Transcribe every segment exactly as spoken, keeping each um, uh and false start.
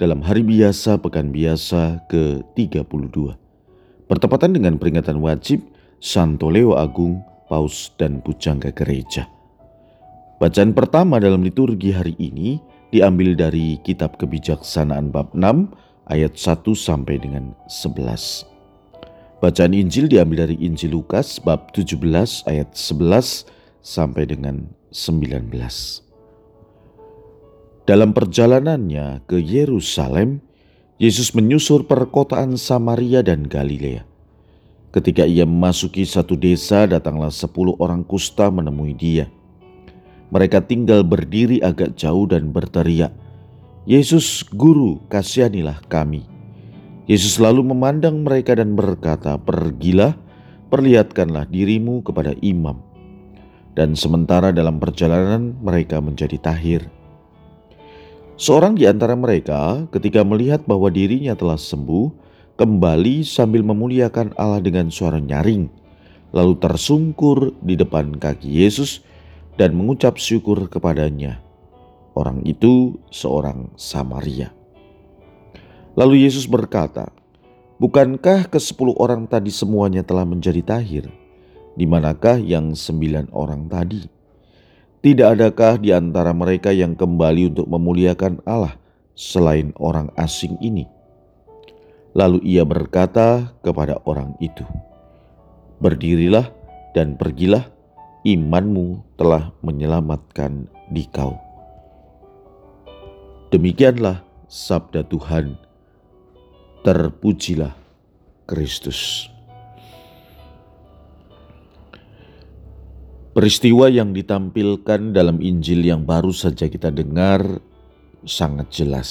dalam hari biasa, pekan biasa ke tiga puluh dua. Bertepatan dengan peringatan wajib Santo Leo Agung, Paus dan Pujangga Gereja. Bacaan pertama dalam liturgi hari ini diambil dari Kitab Kebijaksanaan bab enam ayat satu sampai dengan sebelas. Bacaan Injil diambil dari Injil Lukas bab tujuh belas ayat sebelas sampai dengan sembilan belas. Dalam perjalanannya ke Yerusalem, Yesus menyusur perkotaan Samaria dan Galilea. Ketika ia memasuki satu desa, datanglah sepuluh orang kusta menemui dia. Mereka tinggal berdiri agak jauh dan berteriak, "Yesus, Guru, kasihanilah kami." Yesus lalu memandang mereka dan berkata, "Pergilah, perlihatkanlah dirimu kepada imam." Dan sementara dalam perjalanan mereka menjadi tahir. Seorang di antara mereka ketika melihat bahwa dirinya telah sembuh, kembali sambil memuliakan Allah dengan suara nyaring, lalu tersungkur di depan kaki Yesus dan mengucap syukur kepadanya. Orang itu seorang Samaria. Lalu Yesus berkata, "Bukankah kesepuluh orang tadi semuanya telah menjadi tahir? Di manakah yang sembilan orang tadi? Tidak adakah di antara mereka yang kembali untuk memuliakan Allah selain orang asing ini?" Lalu ia berkata kepada orang itu, "Berdirilah dan pergilah, imanmu telah menyelamatkan dikau." Demikianlah sabda Tuhan. Terpujilah Kristus. Peristiwa yang ditampilkan dalam Injil yang baru saja kita dengar sangat jelas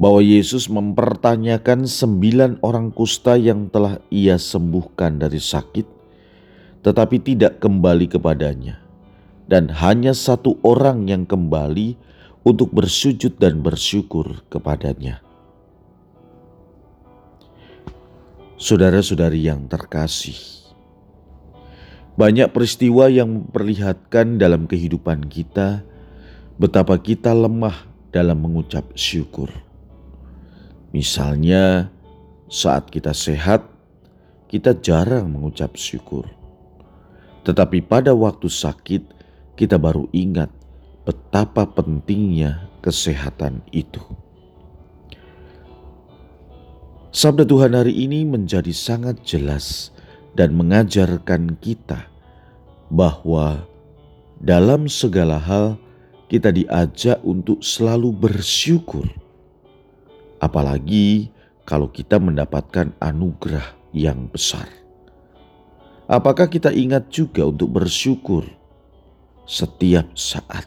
bahwa Yesus mempertanyakan sembilan orang kusta yang telah ia sembuhkan dari sakit, tetapi tidak kembali kepadanya, dan hanya satu orang yang kembali untuk bersujud dan bersyukur kepadanya. Saudara-saudari yang terkasih, banyak peristiwa yang memperlihatkan dalam kehidupan kita betapa kita lemah dalam mengucap syukur. Misalnya, saat kita sehat, kita jarang mengucap syukur. Tetapi pada waktu sakit, kita baru ingat betapa pentingnya kesehatan itu. Sabda Tuhan hari ini menjadi sangat jelas dan mengajarkan kita bahwa dalam segala hal kita diajak untuk selalu bersyukur. Apalagi kalau kita mendapatkan anugerah yang besar. Apakah kita ingat juga untuk bersyukur setiap saat?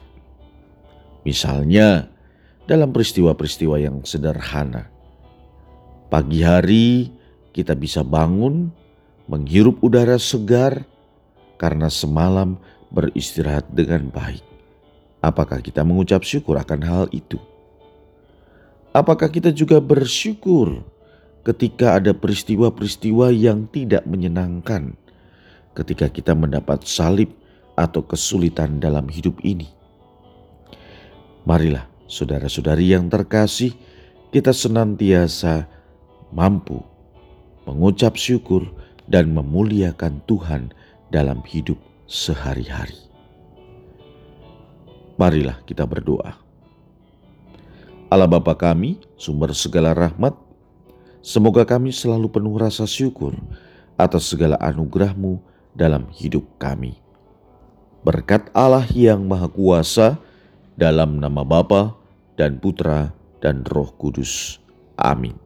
Misalnya dalam peristiwa-peristiwa yang sederhana. Pagi hari kita bisa bangun menghirup udara segar karena semalam beristirahat dengan baik. Apakah kita mengucap syukur akan hal itu? Apakah kita juga bersyukur ketika ada peristiwa-peristiwa yang tidak menyenangkan, ketika kita mendapat salib atau kesulitan dalam hidup ini? Marilah saudara-saudari yang terkasih, kita senantiasa mampu mengucap syukur dan memuliakan Tuhan dalam hidup sehari-hari. Marilah kita berdoa. Allah Bapa kami, sumber segala rahmat, semoga kami selalu penuh rasa syukur atas segala anugerah-Mu dalam hidup kami. Berkat Allah yang Maha Kuasa, dalam nama Bapa dan Putra dan Roh Kudus. Amin.